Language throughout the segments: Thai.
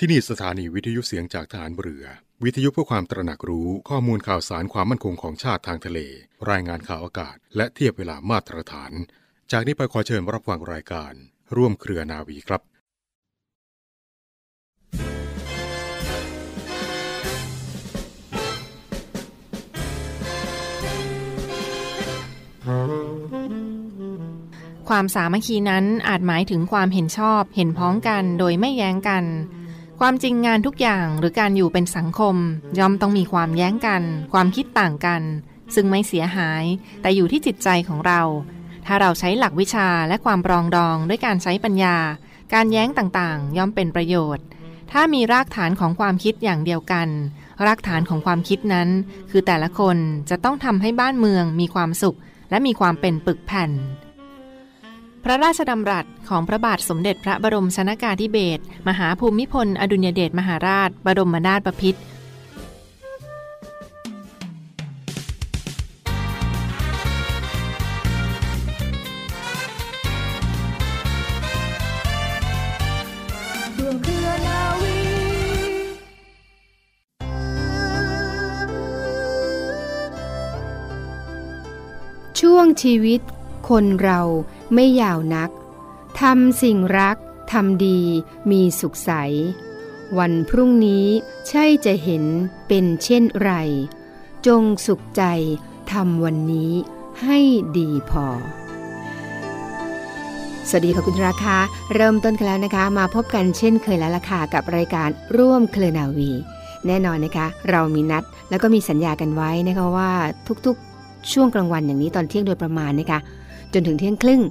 ที่นี่สถานีวิทยุเสียงจากทหารเรือวิทยุเพื่อความตระหนักรู้ข้อมูลข่าวสารความมั่นคงของชาติทางทะเลรายงานข่าวอากาศและเทียบเวลามาตรฐานจากนี้ไปขอเชิญรับฟังรายการร่วมเครือนาวีครับความสามัคคีนั้นอาจหมายถึงความเห็นชอบเห็นพ้องกันโดยไม่แย้งกันความจริงงานทุกอย่างหรือการอยู่เป็นสังคมย่อมต้องมีความแย้งกันความคิดต่างกันซึ่งไม่เสียหายแต่อยู่ที่จิตใจของเราถ้าเราใช้หลักวิชาและความปรองดองด้วยการใช้ปัญญาการแย้งต่างๆย่อมเป็นประโยชน์ถ้ามีรากฐานของความคิดอย่างเดียวกันรากฐานของความคิดนั้นคือแต่ละคนจะต้องทำให้บ้านเมืองมีความสุขและมีความเป็นปึกแผ่นพระราชดำรัสของพระบาทสมเด็จพระบรมชนกาธิเบศรมหาภูมิพลอดุลยเดชมหาราชบรมนาถบพิตรช่วงชีวิตคนเราไม่ยาวนักทำสิ่งรักทำดีมีสุขใสวันพรุ่งนี้ใช่จะเห็นเป็นเช่นไรจงสุขใจทำวันนี้ให้ดีพอสวัสดีค่ะคุณราคาเริ่มต้นกันแล้วนะคะมาพบกันเช่นเคยแล้วล่ะค่ะกับรายการร่วมเครือนาวีแน่นอนนะคะเรามีนัดแล้วก็มีสัญญากันไว้นะคะว่าทุกๆช่วงกลางวันอย่างนี้ตอนเที่ยงโดยประมาณนะคะจนถึงเที่ยงครึ่ง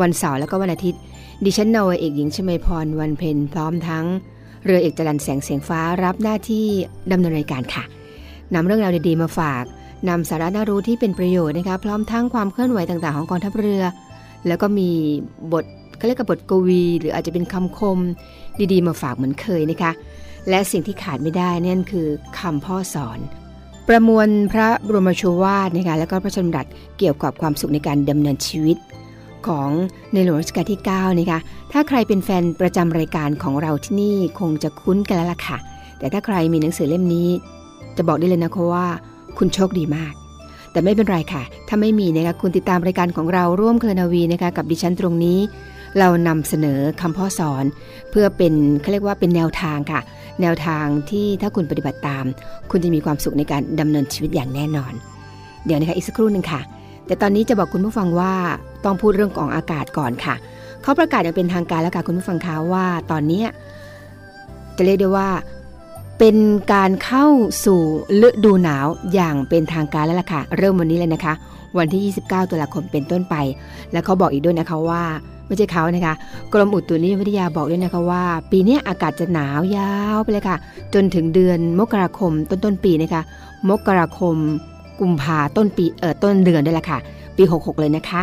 วันเสาร์แล้วก็วันอาทิตย์ดิฉันนวเอกหญิงชมพรวันเพ็ญพร้อมทั้งเรือเอกจรัญแสงเสียงฟ้ารับหน้าที่ดำเนินรายการค่ะนำเรื่องราวดีๆมาฝากนำสาระน่ารู้ที่เป็นประโยชน์นะคะพร้อมทั้งความเคลื่อนไหวต่างๆของกองทัพเรือแล้วก็มีบทเขาเรียกกับบทกวีหรืออาจจะเป็นคำคมดีๆมาฝากเหมือนเคยนะคะและสิ่งที่ขาดไม่ได้นั่นคือคำพ่อสอนประมวลพระบรมโชวาทนะคะและก็พระราชดำรัสเกี่ยวกับความสุขในการดำเนินชีวิตของในหลวงรัชกาลที่9นะคะถ้าใครเป็นแฟนประจำรายการของเราที่นี่คงจะคุ้นกันแล้วล่ะค่ะแต่ถ้าใครมีหนังสือเล่มนี้จะบอกได้เลยนะคะว่าคุณโชคดีมากแต่ไม่เป็นไรค่ะถ้าไม่มีนะคะคุณติดตามรายการของเราร่วมเครือนาวีนะคะกับดิฉันตรงนี้เรานำเสนอคำพ่อสอนเพื่อเป็นเขาเรียกว่าเป็นแนวทางค่ะแนวทางที่ถ้าคุณปฏิบัติตามคุณจะมีความสุขในการดำเนินชีวิตอย่างแน่นอนเดี๋ยวนะคะอีกสักครู่นึงค่ะแต่ตอนนี้จะบอกคุณผู้ฟังว่าต้องพูดเรื่องของอากาศก่อนค่ะเขาประกาศอย่างเป็นทางการแล้วค่ะคุณผู้ฟังคะว่าตอนนี้จะเรียกได้ว่าเป็นการเข้าสู่ฤดูหนาวอย่างเป็นทางการแล้วล่ะค่ะเริ่มวันนี้เลยนะคะวันที่29ตุลาคมเป็นต้นไปและเขาบอกอีกด้วยนะคะว่าไม่ใช่เขานะคะกรมอุตุนิยมวิทยาบอกด้วยนะคะว่าปีนี้อากาศจะหนาวยาวไปเลยค่ะจนถึงเดือนมกราคมต้นปีนะคะมกราคมกุมภาต้นปีต้นเดือนด้วยละค่ะปี66เลยนะคะ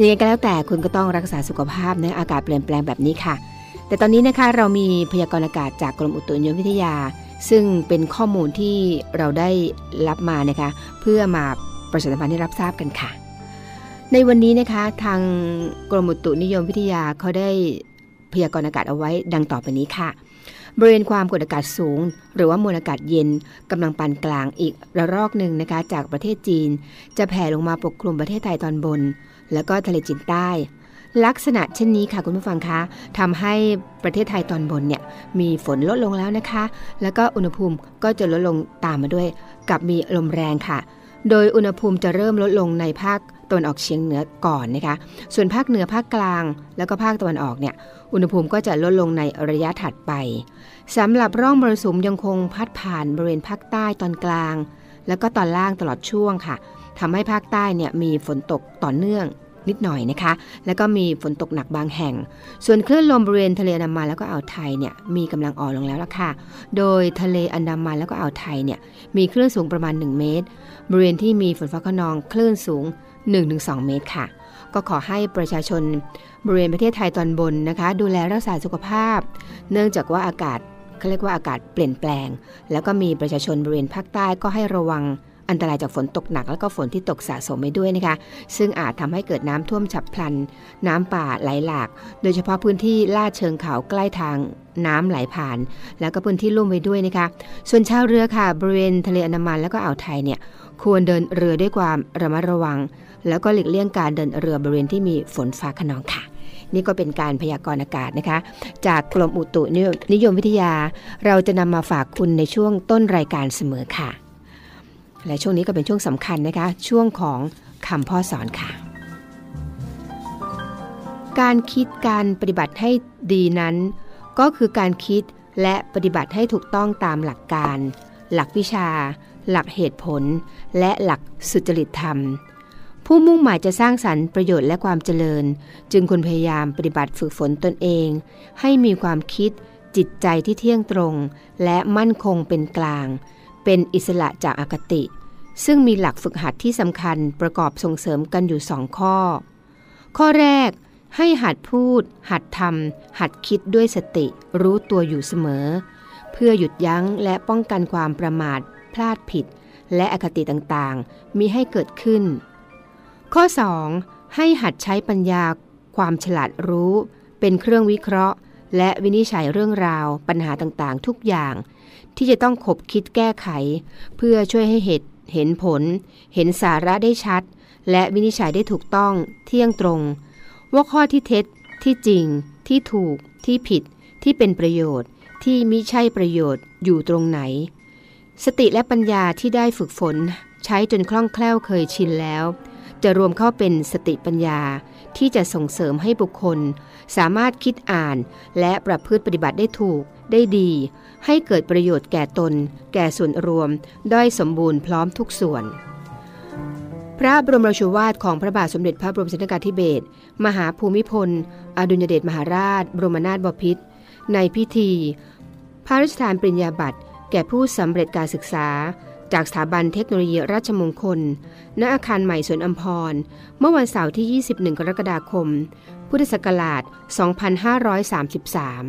ยังไงก็แล้วแต่คุณก็ต้องรักษาสุขภาพนะอากาศเปลี่ยนแปลงแบบนี้ค่ะแต่ตอนนี้นะคะเรามีพยากรณ์อากาศจากกรมอุตุนิยมวิทยาซึ่งเป็นข้อมูลที่เราได้รับมานะคะเพื่อมาประชาสัมพันธ์ให้รับทราบกันค่ะในวันนี้นะคะทางกรมอุตุนิยมวิทยาเขาได้พยากรณ์อากาศเอาไว้ดังต่อไปนี้ค่ะบริเวณความกดอากาศสูงหรือว่ามวลอากาศเย็นกำลังปานกลางอีกระลอกหนึ่งนะคะจากประเทศจีนจะแผ่ลงมาปกคลุมประเทศไทยตอนบนแล้วก็ทะเลจีนใต้ลักษณะเช่นนี้ค่ะคุณผู้ฟังคะทำให้ประเทศไทยตอนบนเนี่ยมีฝนลดลงแล้วนะคะแล้วก็อุณหภูมิก็จะลดลงตามมาด้วยกับมีลมแรงค่ะโดยอุณหภูมิจะเริ่มลดลงในภาคตะวันออกเฉียงเหนือก่อนนะคะส่วนภาคเหนือภาคกลางแล้วก็ภาคตะวันออกเนี่ยอุณหภูมิก็จะลดลงในระยะถัดไปสำหรับร่องมรสุมยังคงพัดผ่านบริเวณภาคใต้ตอนกลางแล้วก็ตอนล่างตลอดช่วงค่ะทำให้ภาคใต้เนี่ยมีฝนตกต่อเนื่องนิดหน่อยนะคะแล้วก็มีฝนตกหนักบางแห่งส่วนคลื่นลมบริเวณทะเลอันดามันแล้วก็อ่าวไทยเนี่ยมีกำลังอ่อนลงแล้วล่ะค่ะโดยทะเลอันดามันแล้วก็อ่าวไทยเนี่ยมีคลื่นสูงประมาณ1เมตรบริเวณที่มีฝนฟ้าคะนองคลื่นสูง 1-2 เมตรค่ะก็ขอให้ประชาชนบริเวณประเทศไทยตอนบนนะคะดูแลรักษาสุขภาพเนื่องจากว่าอากาศเขาเรียกว่าอากาศเปลี่ยนแปลงแล้วก็มีประชาชนบริเวณภาคใต้ก็ให้ระวัง อันตรายจากฝนตกหนักและก็ฝนที่ตกสะสมไปด้วยนะคะซึ่งอาจทำให้เกิดน้ำท่วมฉับพลันน้ำป่าไหลหลากโดยเฉพาะพื้นที่ลาดเชิงเขาใกล้ทางน้ำไหลผ่านแล้วก็พื้นที่ลุ่มไว้ด้วยนะคะส่วนชาวเรือค่ะบริเวณทะเลอันดามันแล้วก็อ่าวไทยเนี่ยควรเดินเรือด้วยความระมัดระวังแล้วก็หลีกเลี่ยงการเดินเรือบริเวณที่มีฝนฟ้าคะนองค่ะนี่ก็เป็นการพยากรณ์อากาศนะคะจากกรมอุตุนิยมวิทยาเราจะนำมาฝากคุณในช่วงต้นรายการเสมอค่ะและช่วงนี้ก็เป็นช่วงสำคัญนะคะช่วงของคำพ่อสอนค่ะการคิดการปฏิบัติให้ดีนั้นก็คือการคิดและปฏิบัติให้ถูกต้องตามหลักการหลักวิชาหลักเหตุผลและหลักสุจริตธรรมผู้มุ่งหมายจะสร้างสรรค์ประโยชน์และความเจริญจึงควรพยายามปฏิบัติฝึกฝนตนเองให้มีความคิดจิตใจที่เที่ยงตรงและมั่นคงเป็นกลางเป็นอิสระจากอคติซึ่งมีหลักฝึกหัดที่สำคัญประกอบส่งเสริมกันอยู่2ข้อข้อแรกให้หัดพูดหัดทำหัดคิดด้วยสติรู้ตัวอยู่เสมอเพื่อหยุดยั้งและป้องกันความประมาทพลาดผิดและอคติต่างๆมิให้เกิดขึ้นข้อ2ให้หัดใช้ปัญญาความฉลาดรู้เป็นเครื่องวิเคราะห์และวินิจฉัยเรื่องราวปัญหาต่างๆทุกอย่างที่จะต้องขบคิดแก้ไขเพื่อช่วยให้เห็นผลเห็นสาระได้ชัดและวินิจฉัยได้ถูกต้องเที่ยงตรงว่าข้อที่เท็จที่จริงที่ถูกที่ผิดที่เป็นประโยชน์ที่มิใช่ประโยชน์อยู่ตรงไหนสติและปัญญาที่ได้ฝึกฝนใช้จนคล่องแคล่วเคยชินแล้วจะรวมเข้าเป็นสติปัญญาที่จะส่งเสริมให้บุคคลสามารถคิดอ่านและประพฤติปฏิบัติได้ถูกได้ดีให้เกิดประโยชน์แก่ตนแก่ส่วนรวมได้สมบูรณ์พร้อมทุกส่วนพระบรมราโชวาทของพระบาทสมเด็จพระบรมชนกาธิเบศรมหาภูมิพลอดุลยเดชมหาราชบรมนาถบพิตรในพิธีพระราชทานปริญญาบัตรแก่ผู้สำเร็จการศึกษาจากสถาบันเทคโนโลยีราชมงคลณอาคารใหม่สวนอัมพรเมื่อวันเสาร์ที่ 21 กรกฎาคม พุทธศักราช 2533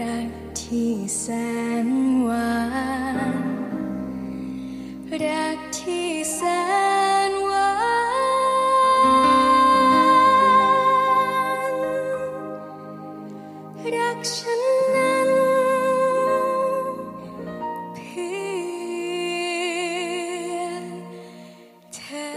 รักที่แสนหวานรักที่แสนหวานรักฉันนั้นเพียงเธอ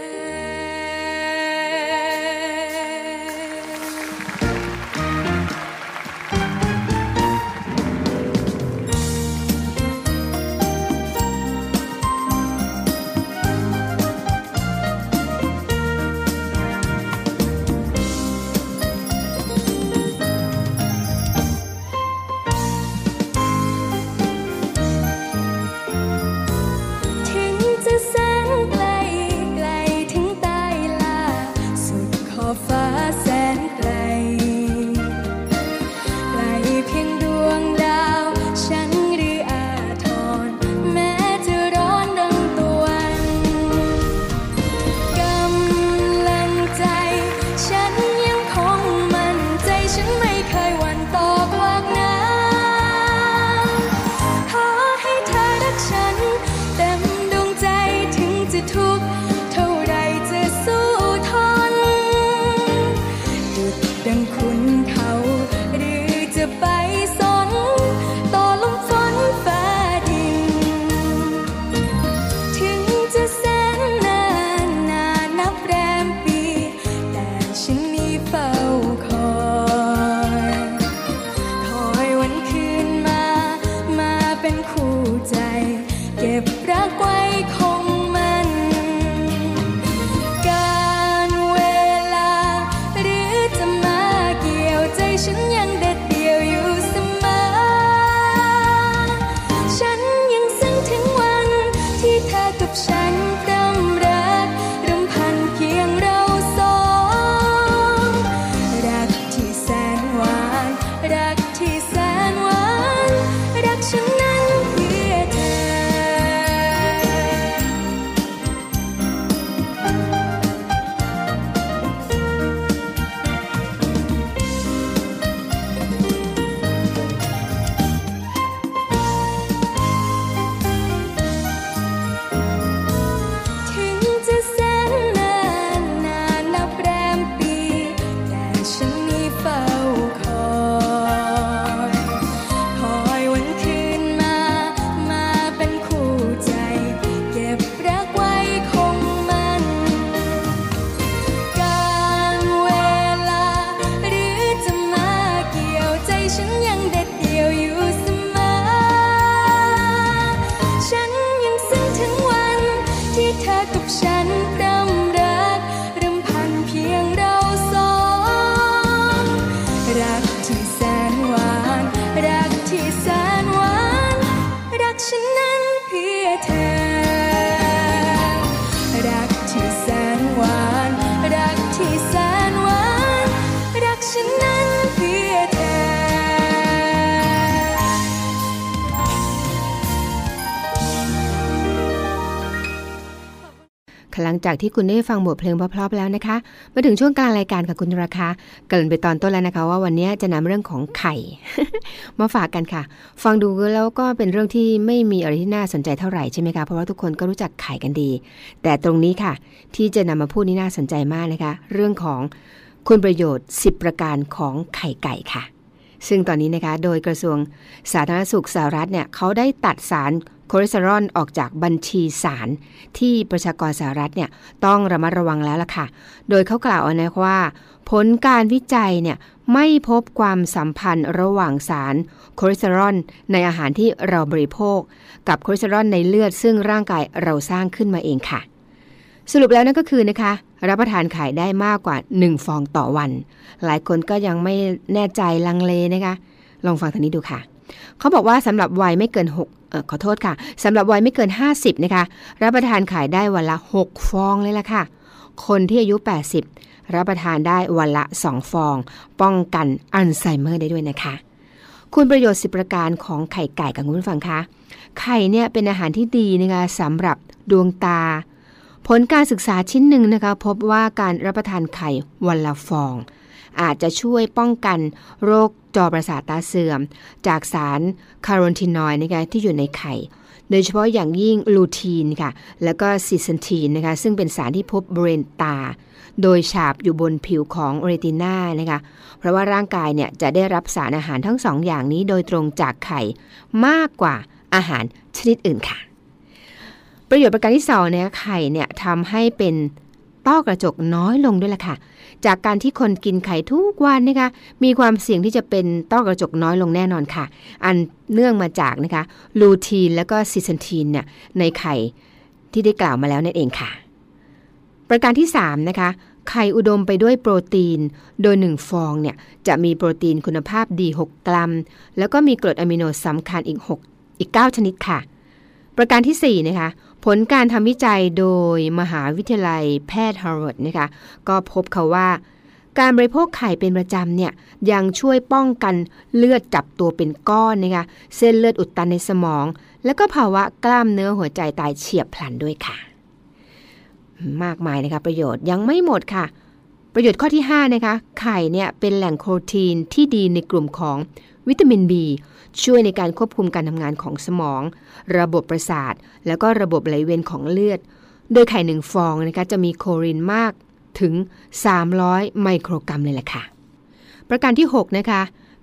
ฉันยังเด็ดเดี่ยวอยู่เสมอฉันยังซึ้งถึงวันที่เธอกับฉันพร่ำรักเริ่มพันเพียงเราสองรักที่แสนหวานรักที่แสนหวานรักฉันนั้นเพื่อเธอรักที่แสนหวานรักที่แสนหวานรักฉันนั้นเพื่อเธอหลังจากที่คุณได้ฟังบทเพลงเพราะๆแล้วนะคะมาถึงช่วงกลางรายการค่ะคุณราคาเกินไปตอนต้นแล้วนะคะว่าวันนี้จะนำเรื่องของไข่ มาฝากกันค่ะฟังดูแล้วก็เป็นเรื่องที่ไม่มีอะไรที่น่าสนใจเท่าไหร่ใช่ไหมคะเพราะว่าทุกคนก็รู้จักไข่กันดีแต่ตรงนี้ค่ะที่จะนำมาพูดนี่น่าสนใจมากนะคะเรื่องของคุณประโยชน์10ประการของไข่ไก่ค่ะซึ่งตอนนี้นะคะโดยกระทรวงสาธารณสุขสหรัฐเนี่ยเขาได้ตัดสารคอเลสเตอรอลออกจากบัญชีสารที่ประชากรสหรัฐเนี่ยต้องระมัดระวังแล้วล่ะค่ะโดยเขากล่าวเอาไว้ว่าผลการวิจัยเนี่ยไม่พบความสัมพันธ์ระหว่างสารคอเลสเตอรอลในอาหารที่เราบริโภคกับคอเลสเตอรอลในเลือดซึ่งร่างกายเราสร้างขึ้นมาเองค่ะสรุปแล้วนั่นก็คือนะคะรับประทานไข่ได้มากกว่า1ฟองต่อวันหลายคนก็ยังไม่แน่ใจลังเลนะคะลองฟังทางนี้ดูค่ะเขาบอกว่าสำหรับวัยไม่เกินสำหรับวัยไม่เกิน50นะคะรับประทานไข่ได้วันละ6ฟองเลยล่ะค่ะคนที่อายุ80รับประทานได้วันละ2ฟองป้องกันอัลไซเมอร์ได้ด้วยนะคะคุณประโยชน์10ประการของไข่ไก่กับคุณผู้ฟังคะไข่เนี่ยเป็นอาหารที่ดีนะคะสำหรับดวงตาผลการศึกษาชิ้นหนึ่งนะคะพบว่าการรับประทานไข่วันละฟองอาจจะช่วยป้องกันโรคจอประสาทตาเสื่อมจากสารคาโรทีนอยด์นะคะที่อยู่ในไข่โดยเฉพาะอย่างยิ่งลูทีนค่ะแล้วก็ซีซันทีนนะคะซึ่งเป็นสารที่พบบริเวณตาโดยฉาบอยู่บนผิวของเรติน่านะคะเพราะว่าร่างกายเนี่ยจะได้รับสารอาหารทั้ง2 อย่างนี้โดยตรงจากไข่มากกว่าอาหารชนิดอื่นค่ะประโยชน์ประการที่2เนี่ยไข่เนี่ยทำให้เป็นต้อกระจกน้อยลงด้วยล่ะค่ะจากการที่คนกินไข่ทุกวันนะคะมีความเสี่ยงที่จะเป็นต้อกระจกน้อยลงแน่นอนค่ะอันเนื่องมาจากนะคะลูทีนและก็ซีซันทีนเนี่ยในไข่ที่ได้กล่าวมาแล้วนั่นเองค่ะประการที่3นะคะไข่อุดมไปด้วยโปรตีนโดย1ฟองเนี่ยจะมีโปรตีนคุณภาพดี6กรัมแล้วก็มีกรดอะมิโนสำคัญอีก9ชนิดค่ะประการที่4นะคะผลการทำวิจัยโดยมหาวิทยาลัยแพทย์ฮาร์วาร์ดนะคะก็พบเขาว่าการบริโภคไข่เป็นประจำเนี่ยยังช่วยป้องกันเลือดจับตัวเป็นก้อนนะคะเส้นเลือดอุดตันในสมองและก็ภาวะกล้ามเนื้อหัวใจตายเฉียบพลันด้วยค่ะมากมายนะคะประโยชน์ยังไม่หมดค่ะประโยชน์ข้อที่5นะคะไข่เนี่ยเป็นแหล่งโปรตีนที่ดีในกลุ่มของวิตามิน B ช่วยในการควบคุมการทำงานของสมองระบบประสาทแล้วก็ระบบไหลเวียนของเลือดโดยไข่1ฟองนะคะจะมีโคลินมากถึง300ไมโครกรัมเลยแหละค่ะประการที่6นะคะ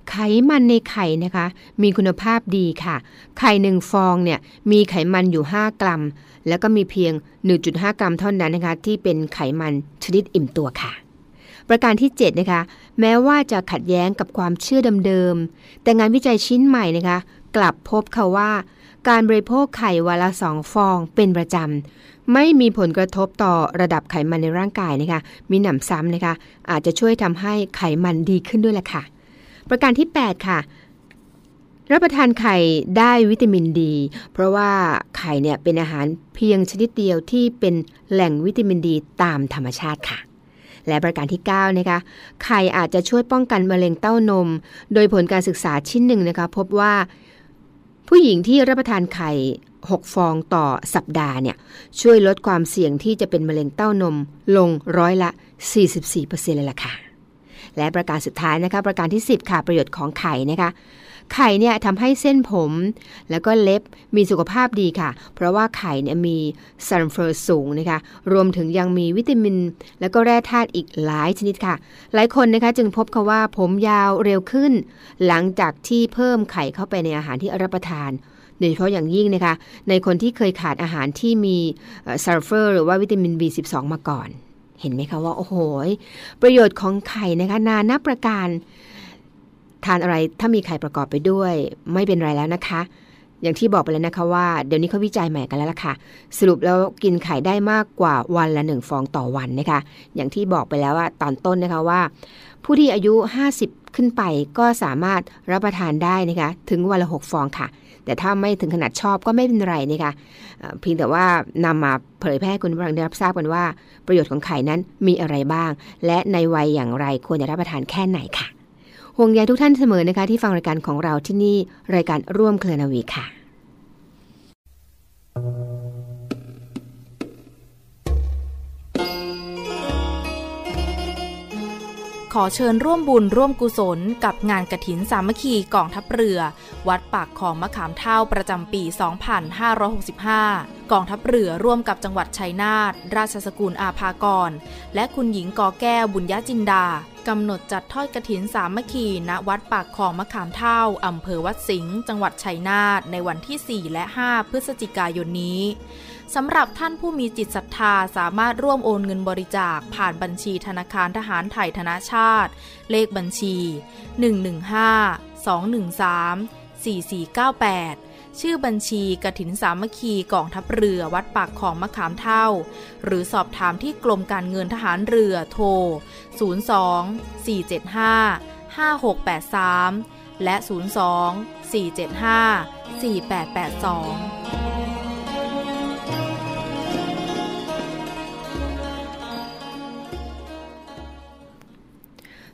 ไขมันในไข่นะคะมีคุณภาพดีค่ะไข่1ฟองเนี่ยมีไขมันอยู่5กรัมแล้วก็มีเพียง 1.5 กรัมเท่านั้นนะคะที่เป็นไขมันชนิดอิ่มตัวค่ะประการที่7นะคะแม้ว่าจะขัดแย้งกับความเชื่อเดิมๆแต่งานวิจัยชิ้นใหม่นะคะกลับพบค่ะว่าการบริโภคไข่วันละ2ฟองเป็นประจำไม่มีผลกระทบต่อระดับไขมันในร่างกายนะคะมีหนำซ้ำนะคะอาจจะช่วยทำให้ไขมันดีขึ้นด้วยล่ะค่ะประการที่8ค่ะรับประทานไข่ได้วิตามินดีเพราะว่าไข่เนี่ยเป็นอาหารเพียงชนิดเดียวที่เป็นแหล่งวิตามินดีตามธรรมชาติค่ะและประการที่9นะคะไข่อาจจะช่วยป้องกันมะเร็งเต้านมโดยผลการศึกษาชิ้นหนึ่งนะคะพบว่าผู้หญิงที่รับประทานไข่6ฟองต่อสัปดาห์เนี่ยช่วยลดความเสี่ยงที่จะเป็นมะเร็งเต้านมลงร้อยละ 44% เลยล่ะค่ะและประการสุดท้ายนะคะประการที่10ค่ะประโยชน์ของไข่นะคะไข่เนี่ยทำให้เส้นผมแล้วก็เล็บมีสุขภาพดีค่ะเพราะว่าไข่เนี่ยมีซัลเฟอร์สูงนะคะรวมถึงยังมีวิตามินแล้วก็แร่ธาตุอีกหลายชนิดค่ะหลายคนนะคะจึงพบค่ะว่าผมยาวเร็วขึ้นหลังจากที่เพิ่มไข่เข้าไปในอาหารที่รับประทานโดยเฉพาะอย่างยิ่งนะคะในคนที่เคยขาดอาหารที่มีซัลเฟอร์หรือว่าวิตามิน B12 มาก่อนเห็นไหมคะว่าโอ้โหประโยชน์ของไข่นะคะนานับประการ ทานอะไรถ้ามีไข่ประกอบไปด้วยไม่เป็นไรแล้วนะคะอย่างที่บอกไปแล้วนะคะว่าเดี๋ยวนี้เขาวิจัยใหม่กันแล้วล่ะค่ะสรุปแล้วกินไข่ได้มากกว่าวันละ1ฟองต่อวันนะคะอย่างที่บอกไปแล้วว่าตอนต้นนะคะว่าผู้ที่อายุ50ขึ้นไปก็สามารถรับประทานได้นะคะถึงวันละ6ฟองค่ะแต่ถ้าไม่ถึงขนาดชอบก็ไม่เป็นไรนะคะเพียงแต่ว่านำมาเผยแพร่ให้คุณผู้ฟังได้รับทราบกันว่าประโยชน์ของไข่นั้นมีอะไรบ้างและในวัยอย่างไรควรจะรับประทานแค่ไหนค่ะห่วงใยทุกท่านเสมอนะคะที่ฟังรายการของเราที่นี่รายการร่วมเครือนาวีค่ะขอเชิญร่วมบุญร่วมกุศลกับงานกฐินสามัคคีกองทัพเรือวัดปากคลองมะขามเฒ่าประจำปี 2565 กองทัพเรือร่วมกับจังหวัดชัยนาทราชสกุลอาภากรและคุณหญิงกอแก้วบุญญจินดากำหนดจัดทอดกฐินสามัคคีณวัดปากคลองมะขามเฒ่าอำเภอวัดสิงห์จังหวัดชัยนาทในวันที่4และ5พฤศจิกายนนี้สำหรับท่านผู้มีจิตศรัทธาสามารถร่วมโอนเงินบริจาคผ่านบัญชีธนาคารทหารไทยธนชาติเลขบัญชี115 213 4498ชื่อบัญชีกฐินสามัคคีกองทัพเรือวัดปากคลองมะขามเฒ่าหรือสอบถามที่กรมการเงินทหารเรือโทร02 475 5683และ02 475 4882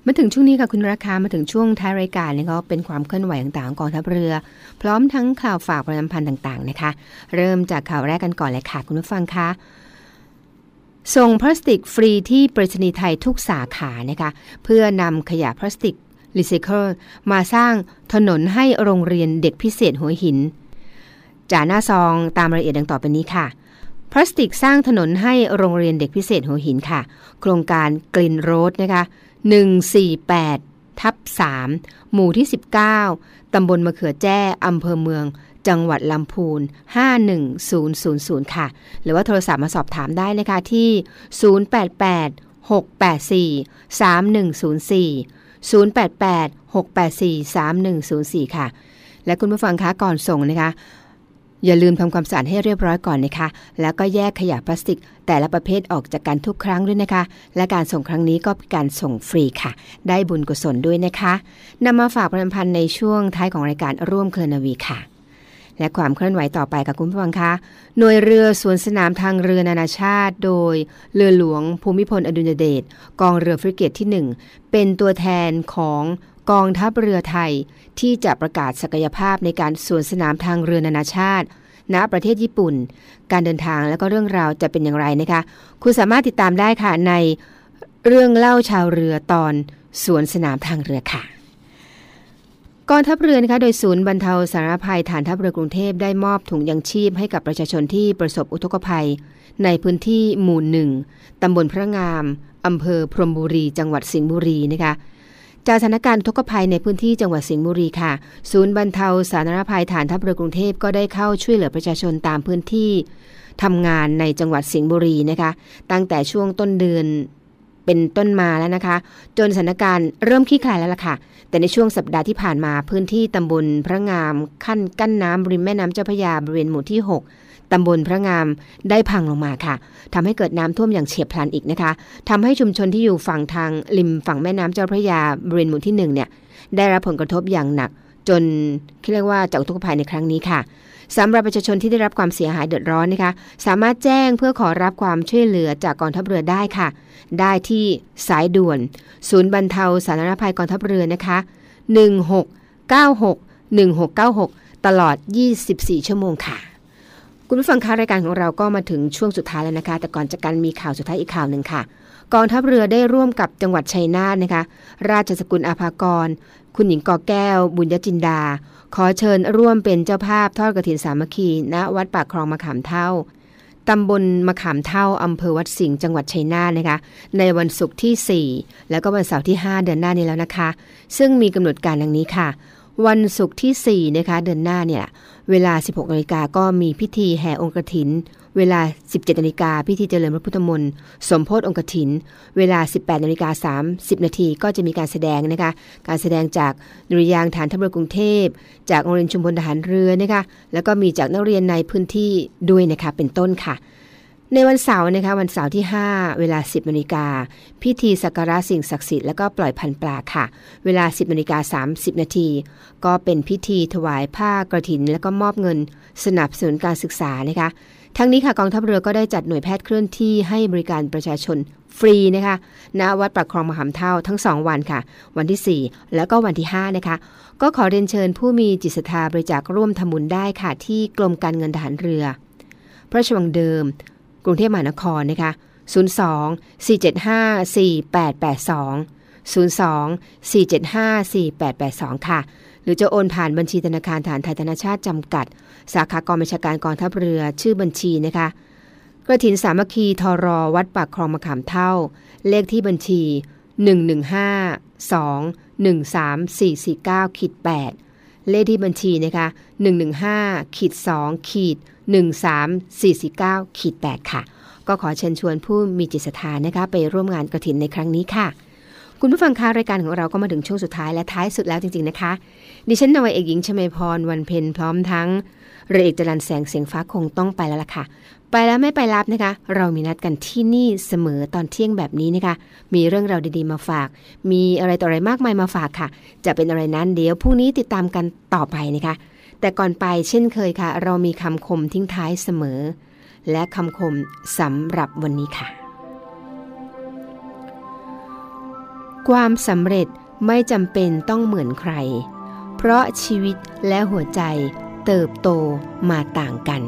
มาถึงช่วงนี้ค่ะคุณราคามาถึงช่วงท้ายรายการนี่ก็เป็นความเคลื่อนไหวต่างๆกองทัพเรือพร้อมทั้งข่าวฝากประจำพันต่างๆนะคะเริ่มจากข่าวแรกกันก่อนเลยค่ะคุณผู้ฟังคะส่งพลาสติกฟรีที่ไปรษณีย์ไทยทุกสาขานะคะเพื่อนำขยะพลาสติกรีไซเคิลมาสร้างถนนให้โรงเรียนเด็กพิเศษหัวหินจ่าหน้าซองตามรายละเอียดดังต่อไปนี้ค่ะพลาสติกสร้างถนนให้โรงเรียนเด็กพิเศษหัวหินค่ะโครงการกรีนโรดนะคะ148/3 หมู่ที่19ตำบลมะเขือแจ้อำเภอเมืองจังหวัดลำพูน51000ค่ะหรือว่าโทรศัพท์มาสอบถามได้นะคะที่088 684 3104 088 684 3104ค่ะและคุณผู้ฟังคะก่อนส่งนะคะอย่าลืมทำความสะอาดให้เรียบร้อยก่อนนะคะแล้วก็แยกขยะพลาสติกแต่ละประเภทออกจากกันทุกครั้งด้วยนะคะและการส่งครั้งนี้ก็เป็นการส่งฟรีค่ะได้บุญกุศลด้วยนะคะนำมาฝากประชาสัมพันธ์ในช่วงท้ายของรายการร่วมเครือนาวีค่ะและความเคลื่อนไหวต่อไปกับคุณผู้ฟังคะหน่วยเรือสวนสนามทางเรือนานาชาติโดยเรือหลวงภูมิพลอดุลยเดชกองเรือฟริเกตที่1เป็นตัวแทนของกองทัพเรือไทยที่จะประกาศศักยภาพในการสวนสนามทางเรือนานาชาติณประเทศญี่ปุ่นการเดินทางและก็เรื่องราวจะเป็นอย่างไรนะคะคุณสามารถติดตามได้ค่ะในเรื่องเล่าชาวเรือตอนสวนสนามทางเรือค่ะกองทัพเรือนะคะโดยศูนย์บรรเทาสาธารณภัยฐานทัพเรือกรุงเทพได้มอบถุงยังชีพให้กับประชาชนที่ประสบอุทกภัยในพื้นที่หมู่1ตำบลพระงามอำเภอพรหมบุรีจังหวัดสิงห์บุรีนะคะจากสถานการณ์อุทกภัยในพื้นที่จังหวัดสิงห์บุรีค่ะศูนย์บรรเทาสาธารณภัยฐานทัพเรือกรุงเทพก็ได้เข้าช่วยเหลือประชาชนตามพื้นที่ทำงานในจังหวัดสิงห์บุรีนะคะตั้งแต่ช่วงต้นเดือนเป็นต้นมาแล้วนะคะจนสถานการณ์เริ่มคลี่คลายแล้วล่ะค่ะแต่ในช่วงสัปดาห์ที่ผ่านมาพื้นที่ตำบลพระงามขั้นกั้นน้ำริมแม่น้ำเจ้าพระยาบริเวณหมู่ที่6ตำบลพระงามได้พังลงมาค่ะทำให้เกิดน้ำท่วมอย่างเฉียบพลันอีกนะคะทำให้ชุมชนที่อยู่ฝั่งทางริมฝั่งแม่น้ำเจ้าพระยาบริเวณหมู่ที่1เนี่ยได้รับผลกระทบอย่างหนักจนเรียกว่าจากอุทกภัยในครั้งนี้ค่ะสำหรับประชาชนที่ได้รับความเสียหายเดือดร้อนนะคะสามารถแจ้งเพื่อขอรับความช่วยเหลือจากกองทัพเรือได้ค่ะได้ที่สายด่วนศูนย์บรรเทาสาธารณภัยกองทัพเรือนะคะ1696 1696ตลอด24ชั่วโมงค่ะคุณผู้ฟังคะรายการของเราก็มาถึงช่วงสุดท้ายแล้วนะคะแต่ก่อนจากกันมีข่าวสุดท้ายอีกข่าวหนึ่งค่ะกองทัพเรือได้ร่วมกับจังหวัดชัยนาทนะคะราชสกุลอาภากรคุณหญิงกอแก้วบุญญจินดาขอเชิญร่วมเป็นเจ้าภาพทอดกฐินสามัคคีณวัดปากคลองมะขามเฒ่าตำบลมะขามเฒ่าอำเภอวัดสิงห์จังหวัดชัยนาทนะคะในวันศุกร์ที่4แล้วก็วันเสาร์ที่5เดือนหน้านี้แล้วนะคะซึ่งมีกำหนดการดังนี้ค่ะวันศุกร์ที่4นะคะเดือนหน้าเนี่ยเวลา 16:00 น.ก็มีพิธีแห่องค์กฐิน เวลา 17 นาฬิกาพิธีเจริญพระพุทธมนต์สมโพธิองค์กฐินเวลา 18 นาฬิกา 30 นาทีก็จะมีการแสดงนะคะการแสดงจากดุริยางค์ฐานทัพเรือกรุงเทพจากโรงเรียนชุมพลทหารเรือนะคะแล้วก็มีจากนักเรียนในพื้นที่ด้วยนะคะเป็นต้นค่ะในวันเสาร์นะคะวันเสาร์ที่5เวลา 10 นาฬิกาพิธีสักการะสิ่งศักดิ์สิทธิ์และก็ปล่อยพันปลาค่ะเวลา 10 นาฬิกา 30 นาทีก็เป็นพิธีถวายผ้ากฐินและก็มอบเงินสนับสนุนการศึกษานะคะทั้งนี้ค่ะกองทัพเรือก็ได้จัดหน่วยแพทย์เคลื่อนที่ให้บริการประชาชนฟรีนะคะณวัดปากคลองมะขามเฒ่าทั้ง2วันค่ะวันที่4แล้วก็วันที่5นะคะก็ขอเรียนเชิญผู้มีจิตศรัทธาบริจาคร่วมทำบุญได้ค่ะที่กรมการเงินทหารเรือพระราชวังเดิมกรุงเทพมหานครนะคะ02 475 4882 02 475 4882ค่ะหรือจะโอนผ่านบัญชีธนาคารฐานไทยธนชาติจำกัดสาขากองบัญชาการกองทัพเรือชื่อบัญชีนะคะกฐินสามัคคีทรวัดปากคลองมะขามเฒ่าเลขที่บัญชี 115-2-13449-8 เลขที่บัญชีนะคะ 115-2-13449-8 ค่ะก็ขอเชิญชวนผู้มีจิตศรัทธานะคะไปร่วมงานกฐินในครั้งนี้ค่ะคุณผู้ฟังคะรายการของเราก็มาถึงช่วงสุดท้ายและท้ายสุดแล้วจริงๆนะคะดิฉันนวเอกหญิงชมาพรวันเพ็ญพร้อมทั้งเรือเอกจรัญแสงเสียงฟ้าคงต้องไปแล้วล่ะค่ะไปแล้วไม่ไปรับนะคะเรามีนัดกันที่นี่เสมอตอนเที่ยงแบบนี้นะคะมีเรื่องราวดีๆมาฝากมีอะไรต่ออะไรมากมายมาฝากค่ะจะเป็นอะไรนั้นเดี๋ยวพรุ่งนี้ติดตามกันต่อไปนะคะแต่ก่อนไปเช่นเคยค่ะเรามีคำคมทิ้งท้ายเสมอและคำคมสำหรับวันนี้ค่ะความสำเร็จไม่จำเป็นต้องเหมือนใครเพราะชีวิตและหัวใจเติบโตมาต่างกัน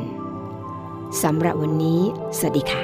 สำหรับวันนี้สวัสดีค่ะ